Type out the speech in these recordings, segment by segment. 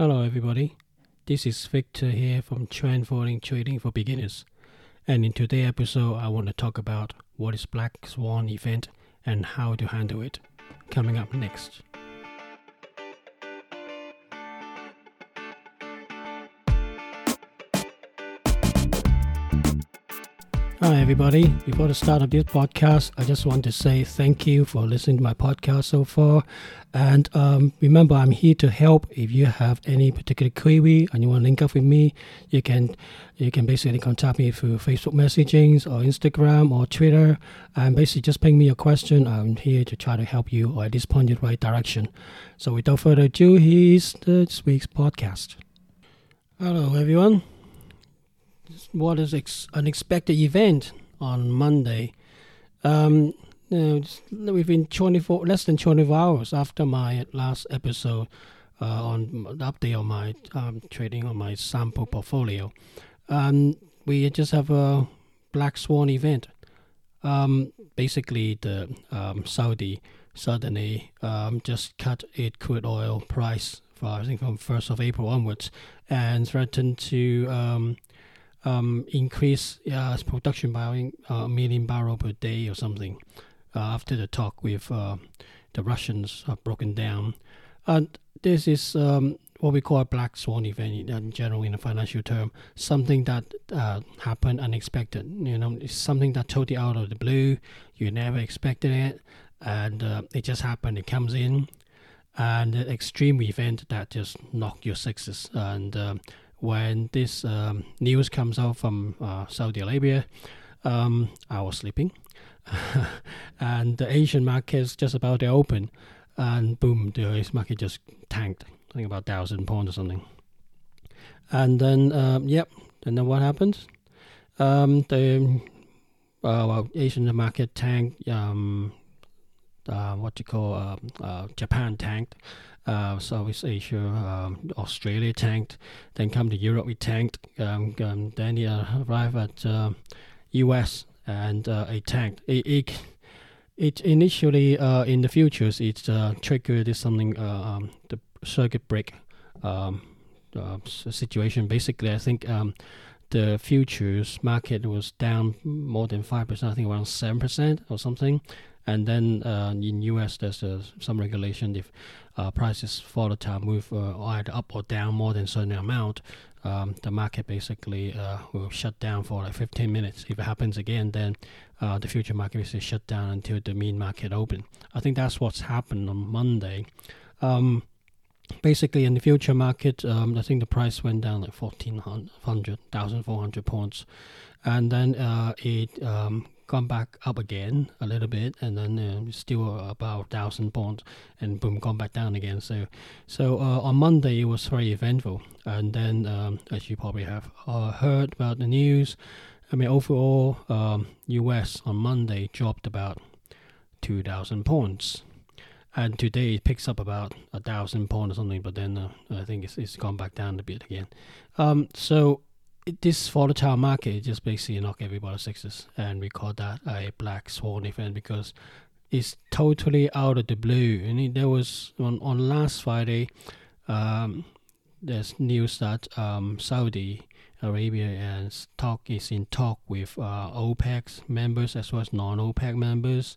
Hello everybody, this is Victor here from Trend Following Trading for Beginners, and in today's episode I want to talk about what is Black Swan event and how to handle it, coming up next. Hi everybody, before the start of this podcast, I just want to say thank you for listening to my podcast so far. And remember, I'm here to help. If you have any particular query and you want to link up with me, you can basically contact me through Facebook messaging or Instagram or Twitter. And basically just ping me a question. I'm here to try to help you or at least point you in the right direction. So without further ado, here's this week's podcast. Hello everyone. What is unexpected event on Monday? Within less than 24 hours after my last episode on the update on my trading on my sample portfolio, we just have a Black Swan event. Basically, the Saudi suddenly just cut its crude oil price from 1st of April onwards and threatened to increase production by a million barrel per day or something after the talk with the Russians have broken down. And this is what we call a Black Swan event in general in a financial term, something that happened unexpected. You know, it's something that totally out of the blue. You never expected it, and it just happened. It comes in, and an extreme event that just knocked your sixes. And when this news comes out from Saudi Arabia, I was sleeping and the Asian market is just about to open, and boom, the US market just tanked, I think about 1,000 points or something. And then, and then what happens? Asian market tanked, Japan tanked, Southeast Asia, Australia tanked, then come to Europe, we tanked, then he arrived at US and it tanked. It initially in the futures, it triggered something, the circuit break situation. Basically, I think the futures market was down more than 5%, I think around 7% or something. And then in US, there's some regulation if prices volatile move either up or down more than a certain amount, the market basically will shut down for like 15 minutes. If it happens again, then the future market is shut down until the mean market open. I think that's what's happened on Monday. Basically, in the future market, I think the price went down like 1,400 points. And then it come back up again a little bit, and then still about 1,000 points, and boom, gone back down again. So on Monday it was very eventful, and then as you probably have heard about the news, I mean overall US on Monday dropped about 2,000 points, and today it picks up about 1,000 points or something, but then I think it's gone back down a bit again. So this volatile market just basically knocked everybody's sixes, and we call that a Black Swan event because it's totally out of the blue. And there was on last Friday, there's news that Saudi Arabia is in talk with OPEC members as well as non-OPEC members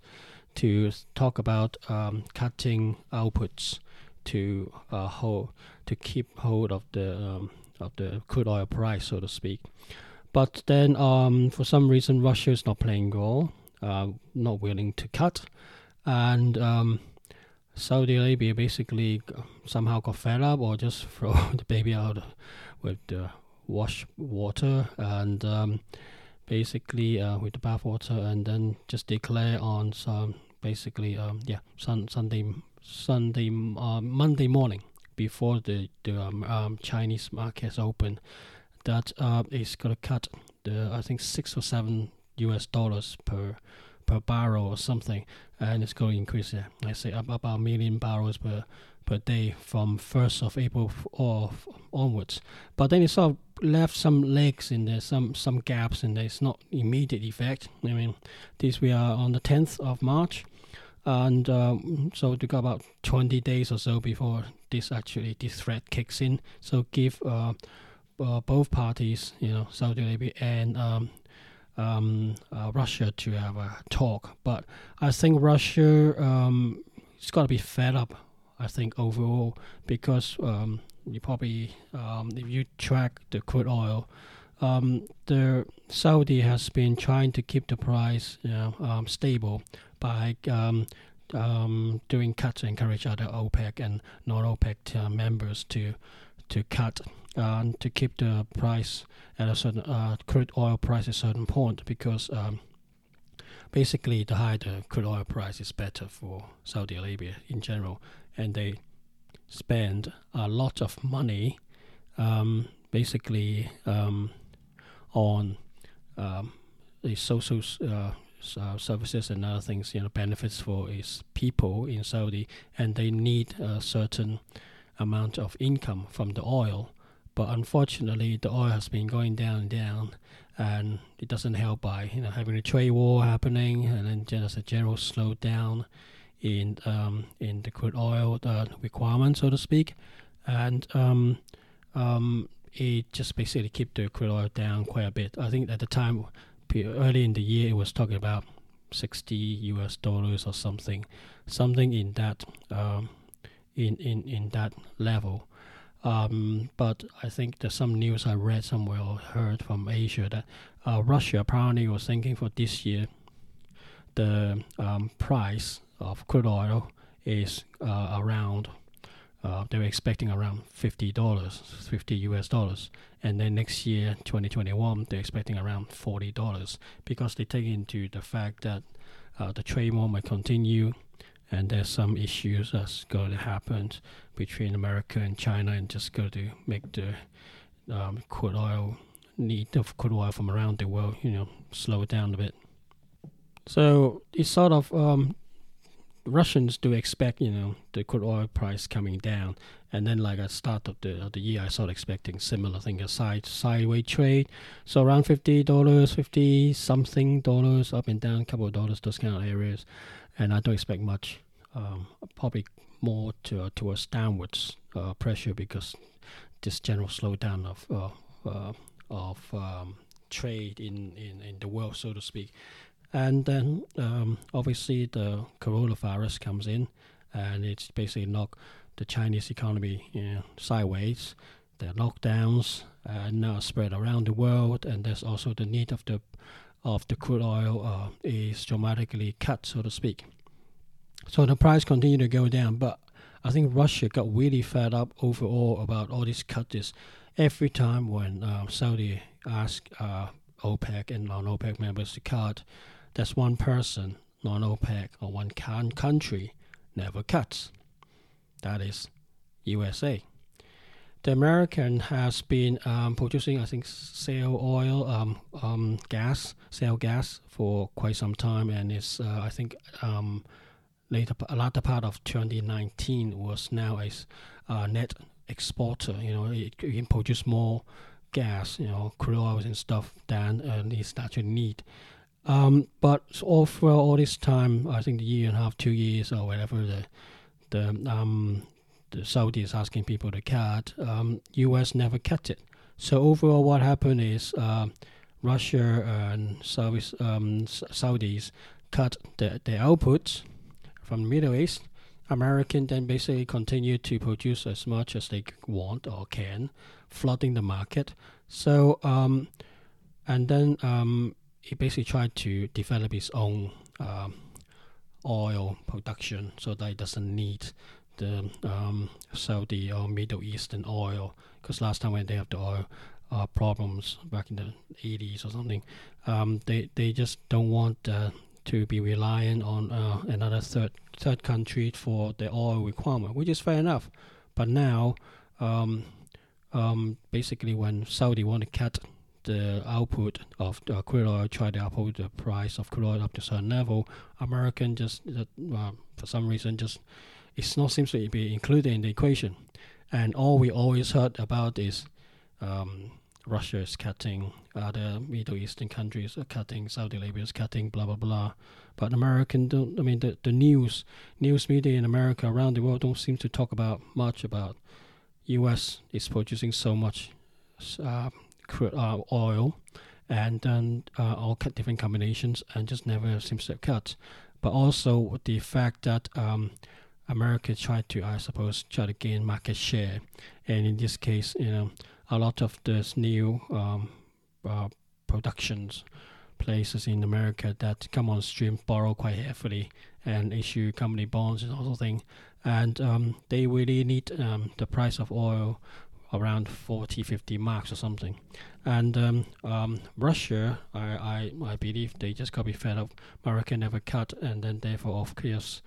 to talk about cutting outputs to keep hold of the crude oil price, so to speak. But then for some reason Russia is not playing role, not willing to cut, and Saudi Arabia basically somehow got fed up or just throw the baby out with the wash water, and basically with the bath water, and then just declare on some basically Monday morning before the Chinese markets open, that is going to cut I think $6 or $7 per barrel or something, and it's going to increase I say about a million barrels per day from 1st of April onwards. But then it sort of left some legs in there, some gaps in there. It's not immediate effect. I mean, we are on the 10th of March, and so to go about 20 days or so before this threat kicks in. So give both parties, Saudi Arabia and Russia, to have a talk. But I think Russia it's got to be fed up, I think, overall, because you probably, if you track the crude oil, the Saudi has been trying to keep the price stable by doing cuts to encourage other OPEC and non-OPEC members to cut to keep the price at a certain crude oil price at a certain point, because basically the higher the crude oil price is better for Saudi Arabia in general, and they spend a lot of money on the social services and other things, benefits for its people in Saudi, and they need a certain amount of income from the oil. But unfortunately, the oil has been going down and down, and it doesn't help by having a trade war happening, and then just a general slowdown in the crude oil requirement, so to speak, and it just basically keep the crude oil down quite a bit. I think at the time, early in the year, it was talking about $60 or something in that in that level. But I think there's some news I read somewhere or heard from Asia that Russia apparently was thinking for this year the price of crude oil is around. They were expecting around $50, and then next year, 2021, they're expecting around $40, because they take into the fact that the trade war might continue, and there's some issues that's going to happen between America and China, and just going to make the crude oil need of crude oil from around the world, slow down a bit. So it's sort of Russians do expect, the crude oil price coming down, and then like at the start of the year, I started expecting similar thing, a sideways trade, so around $50, 50 something dollars, up and down, couple of dollars, those kind of areas, and I don't expect much, probably more towards downwards pressure, because this general slowdown of trade in the world, so to speak. And then obviously the coronavirus comes in, and it's basically knocked the Chinese economy sideways. There are lockdowns and now spread around the world, and there's also the need of the crude oil is dramatically cut, so to speak. So the price continued to go down, but I think Russia got really fed up overall about all these cuts. Every time when Saudi asked OPEC and non-OPEC members to cut, that's one person, non-OPEC, or one country never cuts. That is USA. The American has been producing, I think, shale gas for quite some time, and it's, I think, latter part of 2019 was now a net exporter. It can produce more gas, crude oils and stuff than it's actually need. But throughout all this time, I think the year and a half, 2 years or whatever, the Saudis asking people to cut, US never cut it. So overall, what happened is Russia and Saudis cut their outputs from the Middle East. American then basically continue to produce as much as they want or can, flooding the market. So and then it basically tried to develop its own oil production, so that it doesn't need the Saudi or Middle Eastern oil, because last time when they have the oil problems back in the 80s or something, they just don't want to be reliant on another third country for the oil requirement, which is fair enough. But now basically when Saudi want to cut the output of the crude oil, try to uphold the price of crude oil up to a certain level, American just for some reason just it's not seems to be included in the equation. And all we always heard about is Russia is cutting, other Middle Eastern countries are cutting, Saudi Arabia is cutting, blah, blah, blah. But American don't, I mean, the news media in America around the world don't seem to talk about much about U.S. is producing so much crude oil and then all different combinations and just never seems to have cut. But also the fact that America tried to, I suppose, try to gain market share. And in this case, you know, a lot of these new productions places in America that come on stream borrow quite heavily and issue company bonds and all that thing. And they really need the price of oil around 40, 50 marks or something. And Russia, I believe they just got to be fed up. America never cut, and then therefore, of course,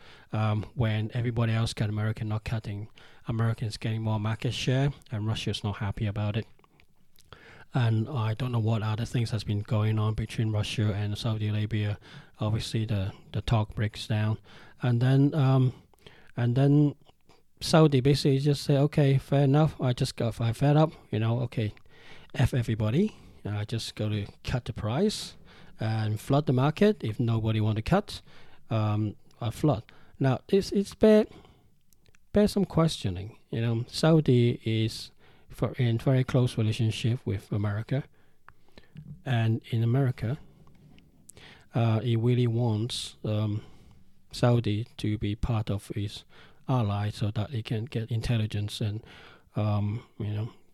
when everybody else cut, America not cutting, Americans getting more market share, and Russia's not happy about it. And I don't know what other things has been going on between Russia and Saudi Arabia. Obviously, the talk breaks down, and then. Saudi basically just say, okay, fair enough. I fed up, you know. Okay, F everybody. I just go to cut the price and flood the market if nobody want to cut. I flood. Now it's bear some questioning. You know, Saudi is in very close relationship with America, and in America, it really wants Saudi to be part of its ally so that they can get intelligence and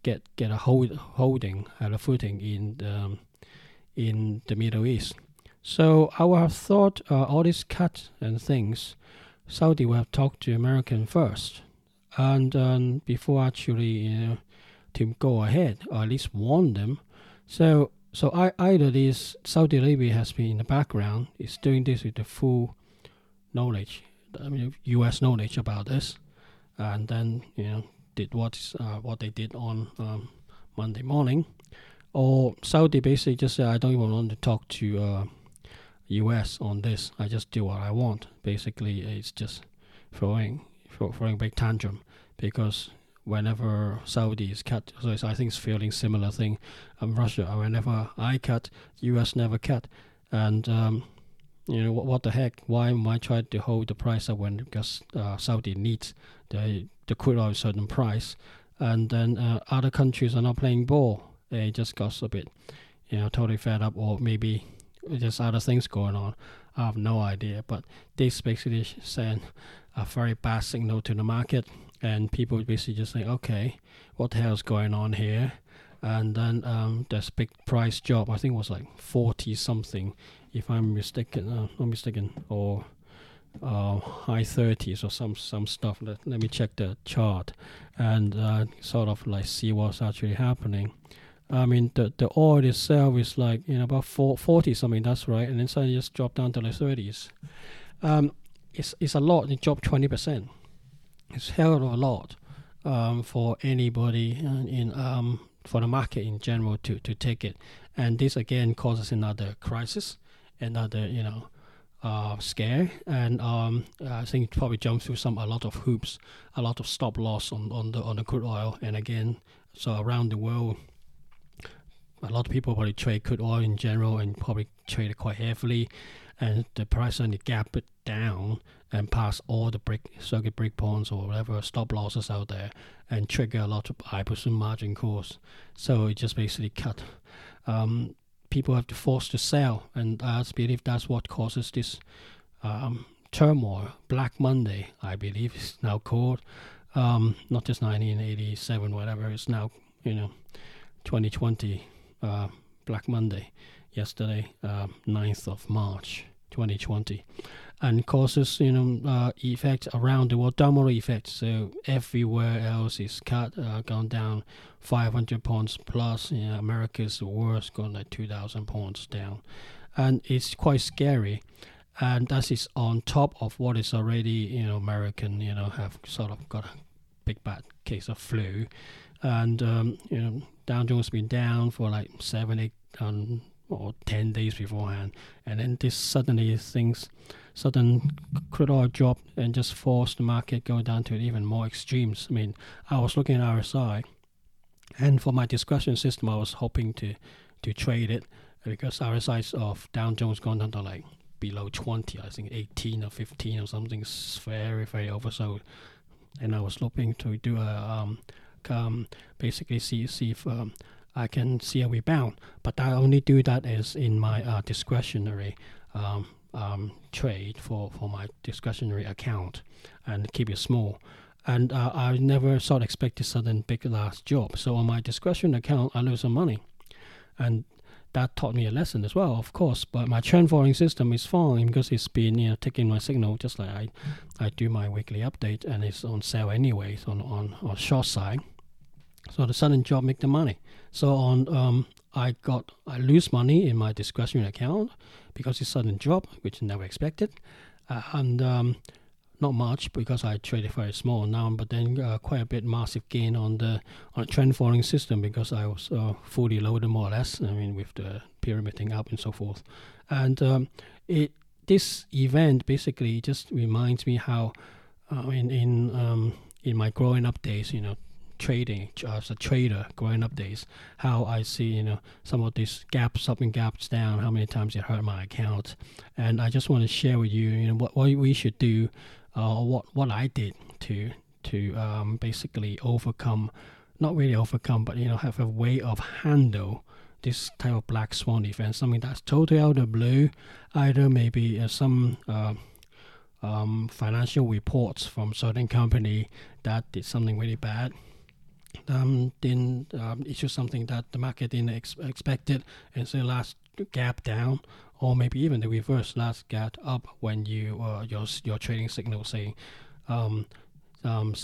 get a holding and a footing in the Middle East. So I would have thought all these cuts and things, Saudi will have talked to American first, and before actually to go ahead or at least warn them. So either this Saudi Arabia has been in the background, is doing this with the full knowledge. I mean, U.S. knowledge about this, and then did what they did on Monday morning, or Saudi basically just said, I don't even want to talk to U.S. on this. I just do what I want. Basically, it's just throwing big tantrum because whenever Saudi is cut, so I think it's feeling similar thing. Russia, whenever I cut, U.S. never cut, and. What the heck? Why am I trying to hold the price up when because Saudi needs the crude oil at a certain price, and then other countries are not playing ball. They just got a bit, totally fed up, or maybe there's other things going on. I have no idea. But this basically sent a very bad signal to the market, and people basically just think, okay, what the hell is going on here? And then this big price drop. I think it was like 40 something. If I'm mistaken, or high 30s or some stuff. Let me check the chart and sort of like see what's actually happening. I mean, the oil itself is like about 40 something. That's right, and then suddenly just dropped down to the 30s. It's a lot. It dropped 20%. It's hell of a lot for anybody for the market in general to take it, and this again causes another crisis. Another, scare, and I think it probably jumped through a lot of hoops, a lot of stop loss on the crude oil, and again, so around the world, a lot of people probably trade crude oil in general and probably trade it quite heavily, and the price only gap it down and pass all the circuit break points or whatever stop losses out there, and trigger a lot of I presume margin calls, so it just basically cut. People have to force to sell, and I believe that's what causes this turmoil. Black Monday, I believe, is now called. Not just 1987, whatever. It's now 2020. Black Monday, yesterday, 9th of March, 2020, and causes effects around the world, domino effects. So everywhere else is cut, gone down 500 points plus. America's the worst, gone like 2,000 points down, and it's quite scary. And that is on top of what is already American have sort of got a big bad case of flu, and Dow Jones has been down for like 7-8. Or 10 days beforehand, and then this sudden crude oil drop and just forced the market go down to even more extremes. I mean, I was looking at RSI, And for my discretion system, I was hoping to trade it because RSI's of Dow Jones gone down to like below 20, I think 18 or 15 or something, very, very oversold. And I was hoping to do a basically see if I can see a rebound, but I only do that as in my discretionary trade for my discretionary account and keep it small. And I never sort of expected sudden big last job. So on my discretionary account, I lose some money, and that taught me a lesson as well, of course. But my trend following system is fine because it's been, you know, taking my signal, just like I do my weekly update, and it's on sale anyways on short side. So the sudden job make the money. So on I lose money in my discretionary account because it's sudden drop, which I never expected, and not much because I traded very small now. But then quite a bit massive gain on the trend following system because I was fully loaded more or less. I mean, with the pyramiding up and so forth, and this event basically just reminds me how in my growing up days, you know, trading as a trader growing up days, how I see, you know, some of these gaps up and gaps down, how many times it hurt my account. And I just want to share with you, you know, what we should do, what I did to basically overcome, not really overcome, but, you know, have a way of handle this type of black swan event, something that's totally out of the blue, either maybe some financial reports from certain company that did something really bad. Then it's just something that the market didn't expected, and so last gap down, or maybe even the reverse, last gap up when you your trading signal saying go long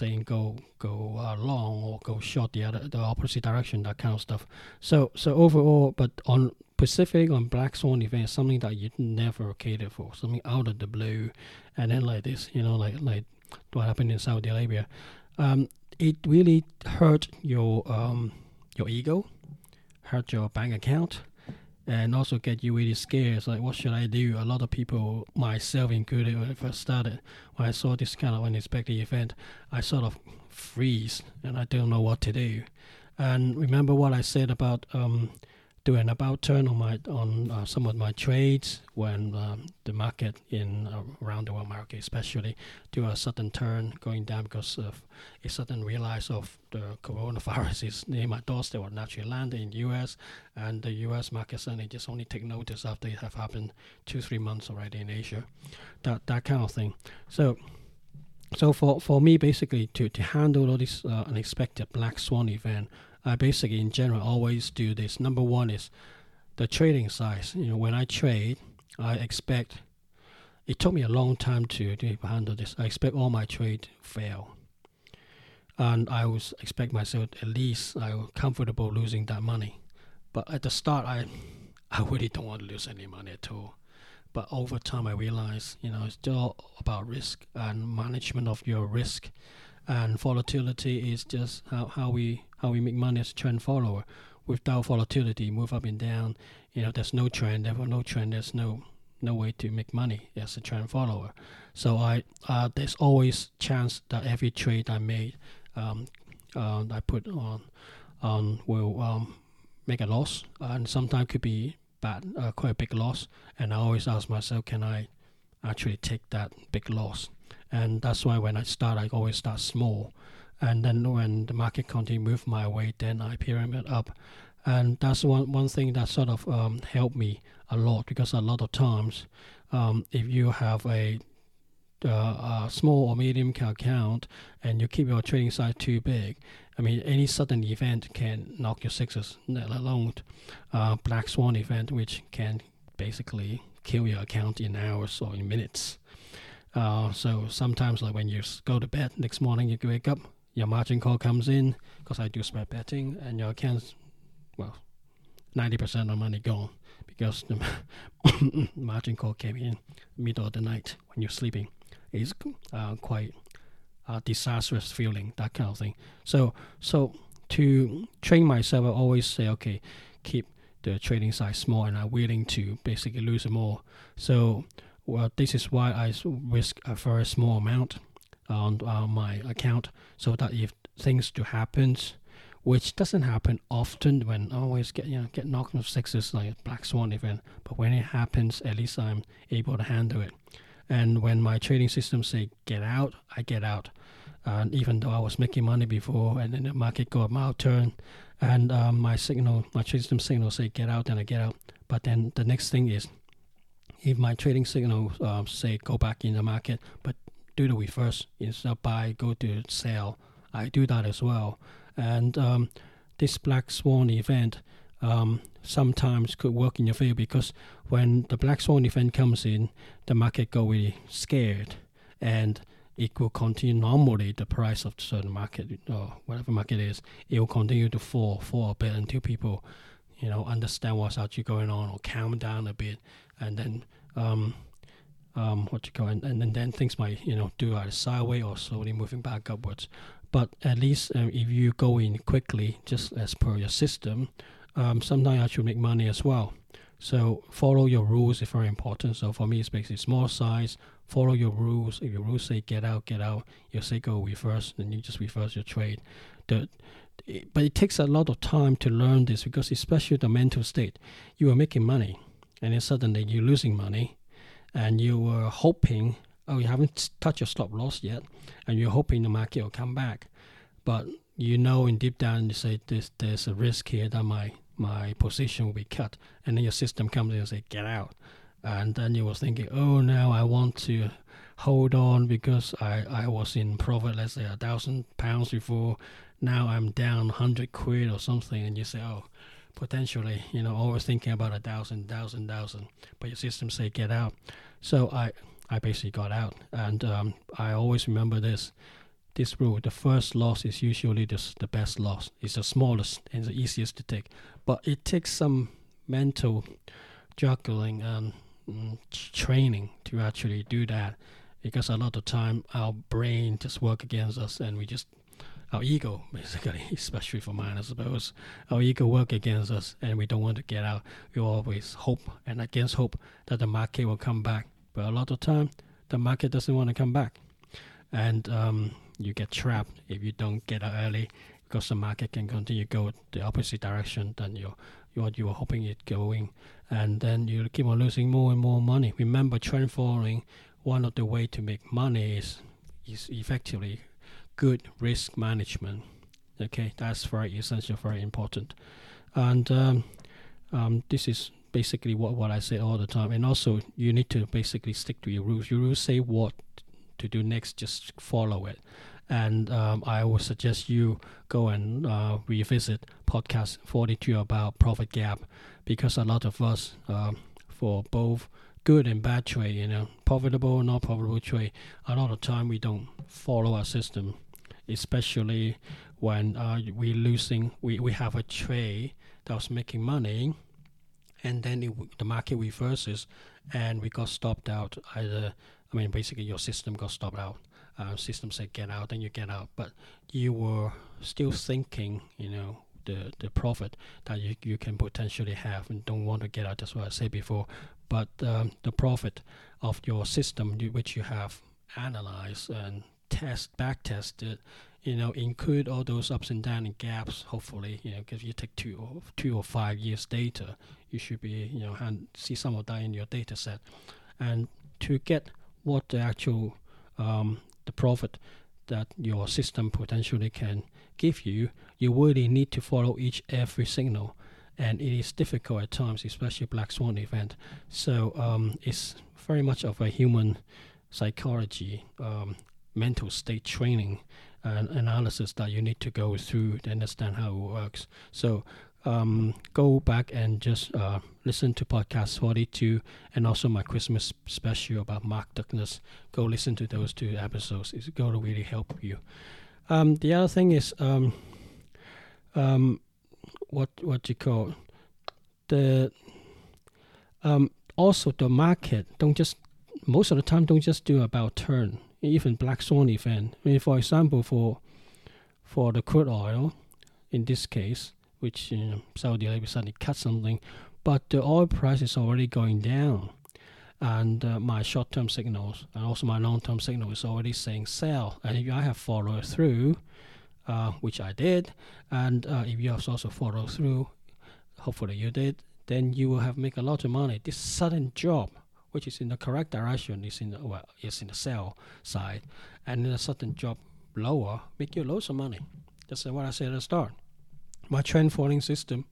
or go short the opposite direction, that kind of stuff. So overall, but on Pacific, on black swan event, something that you never catered for, something out of the blue, and then like this, you know, like what happened in Saudi Arabia. It really hurt your ego, hurt your bank account, and also get you really scared. It's like, what should I do? A lot of people, myself included, when I first started, when I saw this kind of unexpected event, I sort of freeze and I don't know what to do. And remember what I said about doing an about turn on some of my trades when the market in around the world market especially do a sudden turn going down because of a sudden realize of the coronavirus is near my doorstep or naturally landed in US, and the US market suddenly just only take notice after it have happened 2-3 months already in Asia, that kind of thing. So for me basically to handle all this unexpected black swan event, I basically, in general, always do this. Number one is the trading size. You know, when I trade, I expect. It took me a long time to handle this. I expect all my trade fail, and I would expect myself at least I was comfortable losing that money. But at the start, I really don't want to lose any money at all. But over time, I realized, you know, it's still about risk and management of your risk. And volatility is just how we make money as a trend follower. Without volatility, move up and down, you know, there's no trend. Therefore, no trend, there's no way to make money as a trend follower. So I there's always chance that every trade I made, I put on will make a loss, and sometimes could be bad, quite a big loss. And I always ask myself, can I actually take that big loss? And that's why when I start, I always start small, and then when the market continue move my way, then I pyramid up. And that's one thing that sort of helped me a lot, because a lot of times, if you have a small or medium account and you keep your trading size too big, I mean, any sudden event can knock your sixes, let alone black swan event, which can basically kill your account in hours or in minutes. So sometimes, like when you go to bed next morning, you wake up, your margin call comes in, because I do spread betting, and your account, well, 90% of the money gone because the margin call came in middle of the night when you're sleeping. It's quite a disastrous feeling, that kind of thing. So to train myself, I always say, okay, keep the trading size small, and I'm willing to basically lose more. So. Well, this is why I risk a very small amount on my account, so that if things do happen which doesn't happen often. When I always get knocked off sixes like a Black Swan event, but when it happens, at least I'm able to handle it. And when my trading system say get out, I get out. Even though I was making money before, and then the market got a mild turn, and my trading system signal say get out, then I get out. But then the next thing is, if my trading signal say go back in the market, but do the reverse, instead of buy, go to sell, I do that as well. And this Black Swan event sometimes could work in your favor, because when the Black Swan event comes in, the market go really scared, and it will continue. Normally the price of certain market or whatever market it is, it will continue to fall for a bit until people understand what's actually going on, or calm down a bit, and then then things might do either sideways or slowly moving back upwards. But at least if you go in quickly, just as per your system, sometimes I should make money as well. So follow your rules is very important. So for me, it's basically small size. Follow your rules. If your rules say get out, you say go reverse, then you just reverse your trade. But it takes a lot of time to learn this, because especially the mental state. You were making money, and then suddenly you're losing money, and you were hoping, you haven't touched your stop loss yet, and you're hoping the market will come back. But in deep down, you say there's a risk here that my position will be cut, and then your system comes in and say get out. And then you was thinking, now I want to hold on, because I was in profit, let's say £1,000 before. Now I'm down 100 quid or something, and you say, potentially, always thinking about 1,000, but your system say get out. So I basically got out. And I always remember this rule: the first loss is usually the best loss. It's the smallest and the easiest to take, but it takes some mental juggling and training to actually do that, because a lot of time our brain just work against us, and our ego, basically, especially for mine, I suppose, our ego work against us, and we don't want to get out. We always hope and against hope that the market will come back, but a lot of time the market doesn't want to come back, and you get trapped if you don't get out early, because the market can continue go the opposite direction than what you were hoping it going, and then you keep on losing more and more money. Remember, trend following, one of the way to make money is effectively good risk management. Okay, that's very essential, very important. And this is basically what I say all the time. And also, you need to basically stick to your rules. Your rules say what to do next, just follow it. And I would suggest you go and revisit podcast 42 about profit gap, because a lot of us, for both good and bad trade, profitable, not profitable trade, a lot of time we don't follow our system, especially when we're losing. We have a trade that was making money, and then the market reverses, and we got stopped out. Basically your system got stopped out. System said get out, then you get out, but you were still thinking the profit that you can potentially have, and don't want to get out. That's what I said before. But the profit of your system, which you have analyzed and back tested, include all those ups and downs and gaps. Hopefully, because you take 2 or 5 years data, you should be see some of that in your data set, and to get what the actual the profit that your system potentially can give you, you really need to follow every signal, and it is difficult at times, especially Black Swan event. So it's very much of a human psychology, mental state training and analysis that you need to go through to understand how it works. So go back and just listen to podcast 42, and also my Christmas special about Mark Douglas. Go listen to those 2 episodes. It's going to really help you. The other thing is also the market. Most of the time don't just do about turn. Even Black Swan event. I mean, for example, for the crude oil, in this case, which Saudi Arabia suddenly cut something, but the oil price is already going down, and my short-term signals and also my long-term signal is already saying sell. And if I have followed through, which I did. And if you have also followed through, hopefully you did, then you will have make a lot of money. This sudden drop, which is in the correct direction, is in the, well, is in the sell side, and in a sudden drop lower, make you loads of money. That's what I said at the start. My trend following system,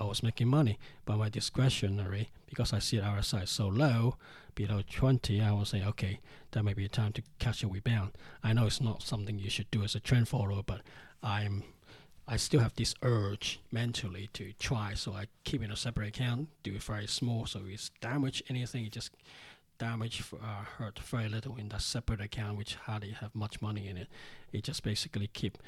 I was making money, but my discretionary, because I see the RSI so low, below 20, I will say, okay, that may be a time to catch a rebound. I know it's not something you should do as a trend follower, but I still have this urge mentally to try, so I keep it in a separate account, do it very small, so it's damage anything, it just damage hurt very little in that separate account, which hardly have much money in it. It just basically keep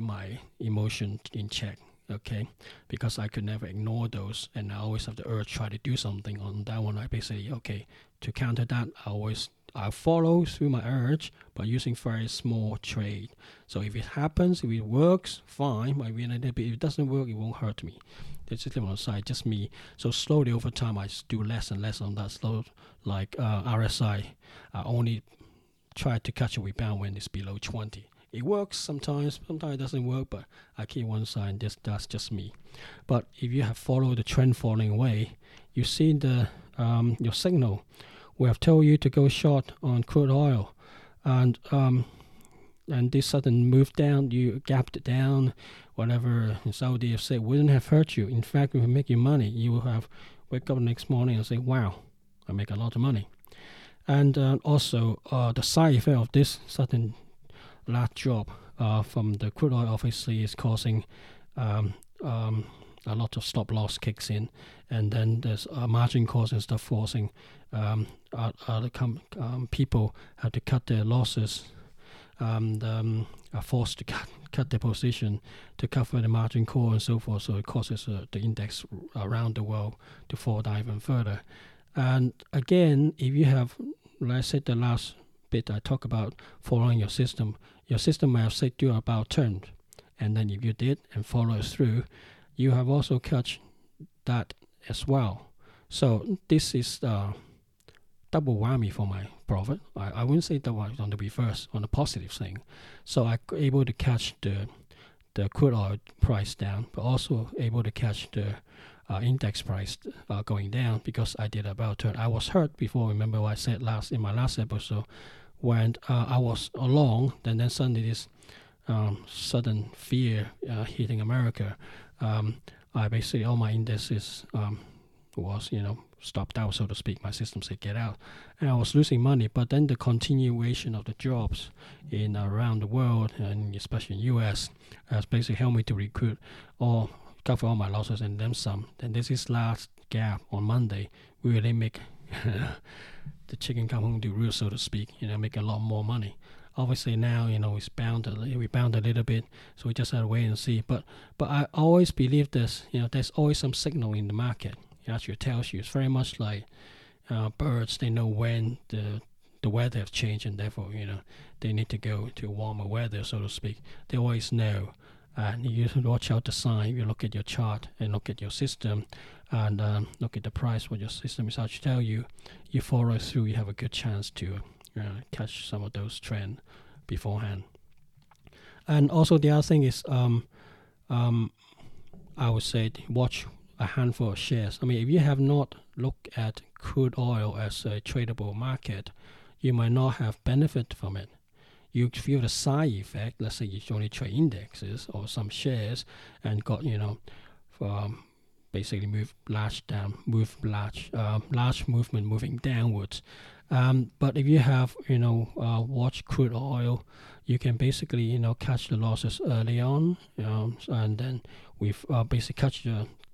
my emotion in check. Okay, because I could never ignore those, and I always have the urge to try to do something on that one. I basically, okay, to counter that, I follow through my urge by using very small trade. So if it happens, if it works, fine. But if it doesn't work, it won't hurt me. It's just on the side, just me. So slowly over time, I do less and less on that. Slow, like RSI, I only try to catch a rebound when it's below 20. It works sometimes it doesn't work, but I keep one side, and that's just me. But if you have followed the trend following way, you see the your signal. We have told you to go short on crude oil, and this sudden move down, you gapped down, whatever Saudi said wouldn't have hurt you. In fact, it will make you money. You will have wake up the next morning and say, wow, I make a lot of money. And also the side effect of this sudden large drop from the crude oil obviously is causing a lot of stop loss kicks in, and then there's margin calls and stuff forcing people have to cut their losses, are forced to cut their position to cover the margin call and so forth, so it causes the index around the world to fall down even further. And again, if you have, let's say the last bit I talk about following your system may have said do about turn, and then if you did and follow through, you have also catch that as well. So this is double whammy for my profit. I wouldn't say double on the reverse, on the positive thing. So I able to catch the crude oil price down, but also able to catch the index price going down because I did about turn. I was hurt before. Remember what I said in my last episode when I was along, then suddenly this sudden fear hitting America. I basically all my indices was stopped out, so to speak. My system said get out, and I was losing money. But then the continuation of the jobs in around the world and especially in U.S. has basically helped me to recruit all. Cover all my losses and then some. Then this is last gap on Monday. We really make the chicken come home to roost, so to speak. Make a lot more money. Obviously now it's bound a little bit, so we just have to wait and see. But I always believe this. There's always some signal in the market. It actually tells you. It's very much like birds. They know when the weather has changed, and therefore they need to go to warmer weather, so to speak. They always know. And you watch out the sign, you look at your chart and look at your system and look at the price what your system is actually tell you. You follow through, you have a good chance to catch some of those trends beforehand. And also the other thing is I would say watch a handful of shares. I mean, if you have not looked at crude oil as a tradable market, you might not have benefit from it. You feel the side effect. Let's say you only trade indexes or some shares, and got basically large movement moving downwards. But if you have watch crude oil, you can basically catch the losses early on, and then we've basically catch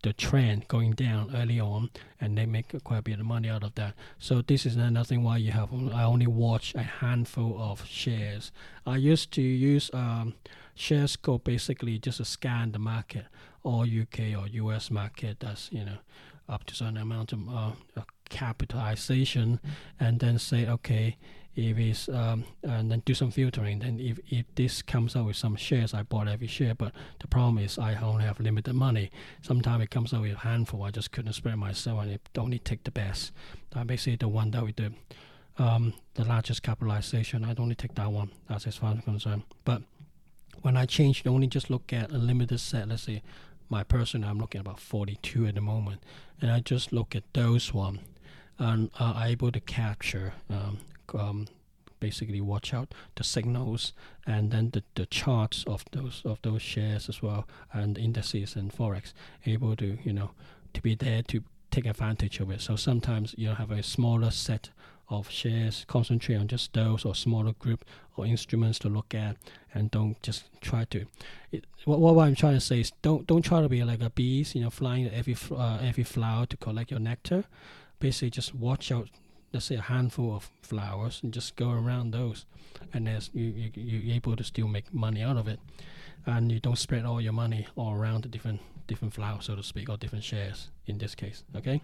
the trend going down early on, and they make quite a bit of money out of that. So this is another thing why you have. I only watch a handful of shares. I used to use ShareScope basically just to scan the market, or UK or US market that's up to certain amount of capitalization, and then say okay. If it's and then do some filtering. Then if this comes out with some shares, I bought every share. But the problem is I only have limited money. Sometimes it comes out with a handful. I just couldn't spread myself, and it only take the best. I basically the one that with the largest capitalization. I'd only take that one. That's as far as I'm concerned. But when I change, I only just look at a limited set. Let's say my person, I'm looking at about 42 at the moment, and I just look at those one and are able to capture basically watch out the signals and then the charts of those shares as well, and indices and forex, able to, you know, to be there to take advantage of it. So sometimes you have a smaller set of shares, concentrate on just those or smaller group or instruments to look at, and don't just try to. What I'm trying to say is don't try to be like a bee, you know, flying every flower to collect your nectar. Basically, just watch out. Let's say a handful of flowers and just go around those, and as you're able to still make money out of it, and you don't spread all your money all around the different flowers, so to speak, or different shares in this case. Okay,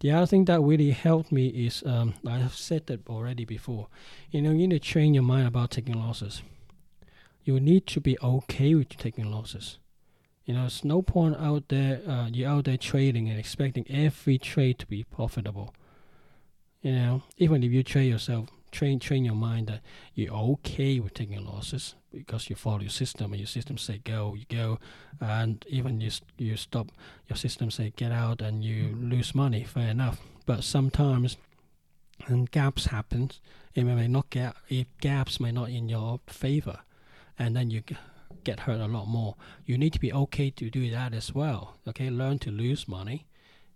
the other thing that really helped me is I have said that already before. You know, you need to train your mind about taking losses. You need to be okay with taking losses. You know, it's no point out there you're out there trading and expecting every trade to be profitable. You know, even if you train yourself, train your mind that you're okay with taking losses because you follow your system, and your system say go, you go, and even you stop, your system say get out, and you lose money. Fair enough, but sometimes and gaps happen. It may not get, if gaps may not in your favor, and then you get hurt a lot more. You need to be okay to do that as well. Okay, learn to lose money.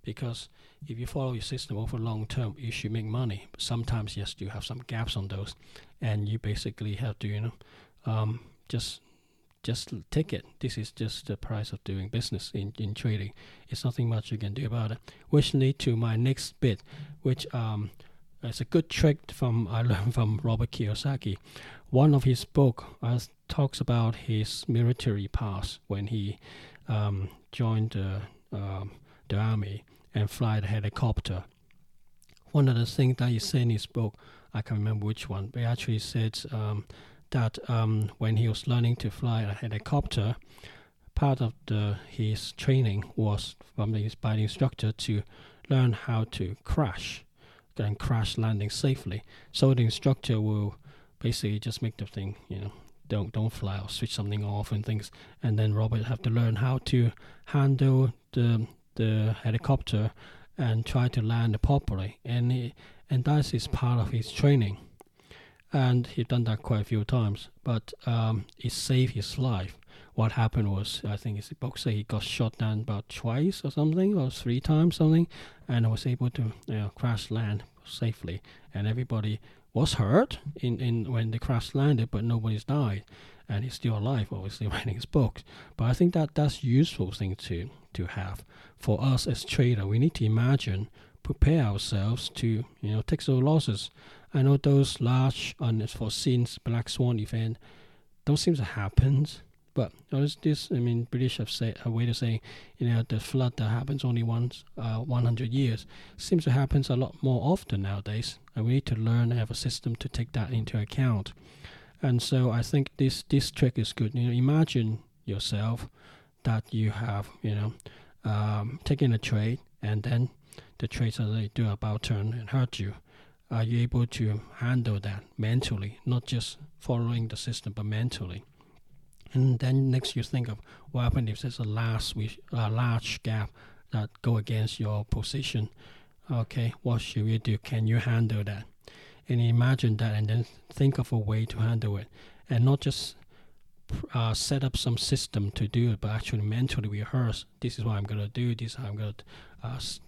Because if you follow your system over long term, you should make money. But sometimes, yes, you have some gaps on those, and you basically have to, you know, just take it. This is just the price of doing business in trading. It's nothing much you can do about it. Which lead to my next bit, which is a good trick I learned from Robert Kiyosaki. One of his book talks about his military past when he joined the army and fly the helicopter. One of the things that he said in his book, I can't remember which one, but he actually said that when he was learning to fly a helicopter, part of his training was by the instructor to learn how to crash and crash landing safely. So the instructor will basically just make the thing, you know, don't fly or switch something off and things. And then Robert have to learn how to handle the helicopter and try to land properly, and that is part of his training, and he done that quite a few times, but it saved his life. What happened was, I think his book say he got shot down about twice or something, or three times something, and was able to, you know, crash land safely, and everybody was hurt in when the crash landed, but nobody's died, and he's still alive, obviously, writing his books. But I think that's useful thing to have for us as trader. We need to imagine, prepare ourselves to, you know, take those losses. I know those large unforeseen black swan event don't seem to happen, but this, I mean, British have said a way to say, you know, the flood that happens only once 100 years seems to happen a lot more often nowadays, and we need to learn to have a system to take that into account. And so I think this trick is good. You know, imagine yourself that you have, you know, taken a trade, and then the trade suddenly do a bow turn and hurt you. Are you able to handle that mentally, not just following the system, but mentally? And then next you think of what happened if there's a large gap that go against your position. Okay, what should you do? Can you handle that? And imagine that, and then think of a way to handle it, and not just set up some system to do it, but actually mentally rehearse. This is what I'm going to do, this is how I'm going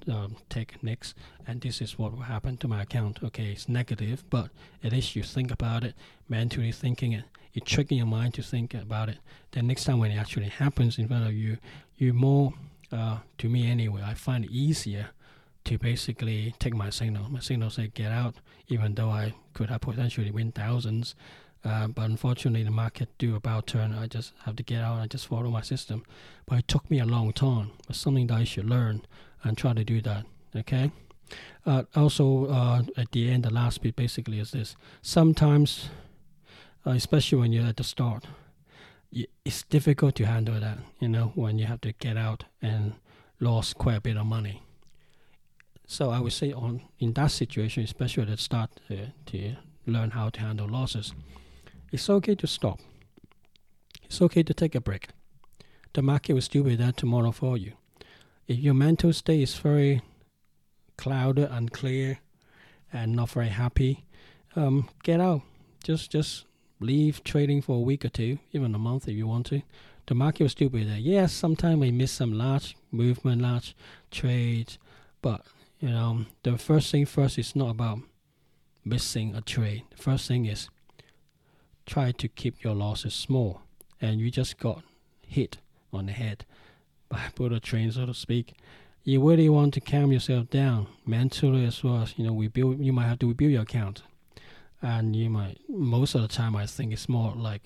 to take next, and this is what will happen to my account. Okay, it's negative, but at least you think about it, mentally thinking it. You're tricking your mind to think about it. Then next time when it actually happens in front of you, you're more, to me anyway, I find it easier to basically take my signal. My signal say get out, even though I could have potentially win thousands. But unfortunately, the market do a bow turn. I just have to get out. I just follow my system. But it took me a long time. It's something that I should learn and try to do that. Okay. Also, at the end, the last bit basically is this. Sometimes, especially when you're at the start, it's difficult to handle that. You know, when you have to get out and lost quite a bit of money. So I would say in that situation, especially at the start, to learn how to handle losses. It's okay to stop. it's okay to take a break. The market will still be there tomorrow for you. If your mental state is very clouded, unclear, and not very happy, get out. Just leave trading for a week or two, even a month if you want to. The market will still be there. Yes, sometimes we miss some large movement, large trades, but you know, the first thing first is not about missing a trade. The first thing is try to keep your losses small, and you just got hit on the head by a bullet train, so to speak. You really want to calm yourself down mentally as well as, you know, you might have to rebuild your account. And you might, most of the time, I think it's more like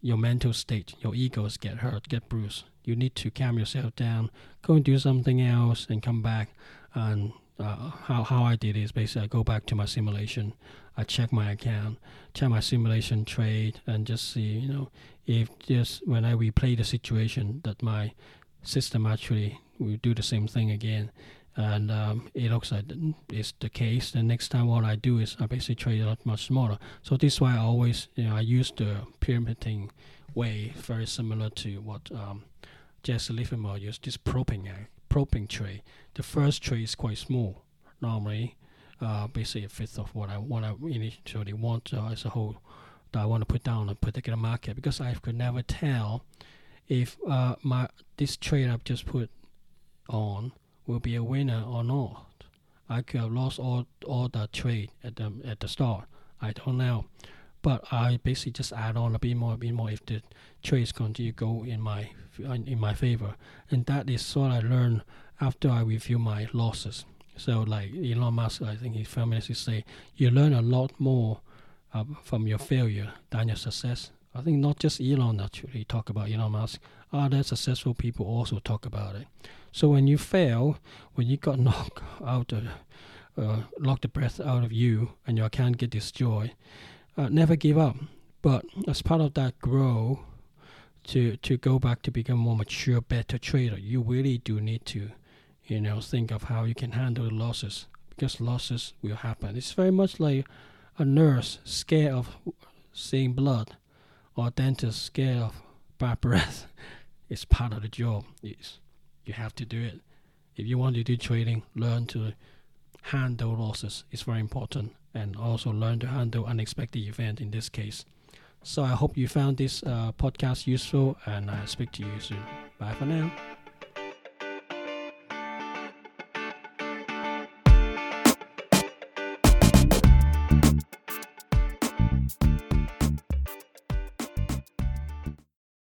your mental state, your egos get hurt, get bruised. You need to calm yourself down, go and do something else and come back. And how I did is basically I go back to my simulation, I check my account, check my simulation trade, and just see, you know, if just when I replay the situation that my system actually will do the same thing again. And it looks like it's the case. The next time what I do is I basically trade a lot much smaller. So this is why I always, you know, I use the pyramiding way, very similar to what Jesse Livermore used, this probing trade. The first trade is quite small, normally, basically a fifth of what I initially want as a whole that I want to put down on a particular market, because I could never tell if this trade I've just put on will be a winner or not. I could have lost all that trade at the start. I don't know, but I basically just add on a bit more if the trades continue to go in my favor, and that is what I learned after I review my losses. So like Elon Musk, I think his feminists say, you learn a lot more from your failure than your success. I think not just Elon actually talk about Elon Musk. Other successful people also talk about it. So when you fail, when you got knocked out, knocked the breath out of you, and your account get destroyed, never give up. But as part of that grow, to go back to become more mature, better trader, you really do need to, you know, think of how you can handle the losses, because losses will happen. It's very much like a nurse scared of seeing blood, or a dentist scared of bad breath. It's part of the job. You have to do it. If you want to do trading, learn to handle losses. It's very important. And also learn to handle unexpected events in this case. So I hope you found this podcast useful, and I'll speak to you soon. Bye for now.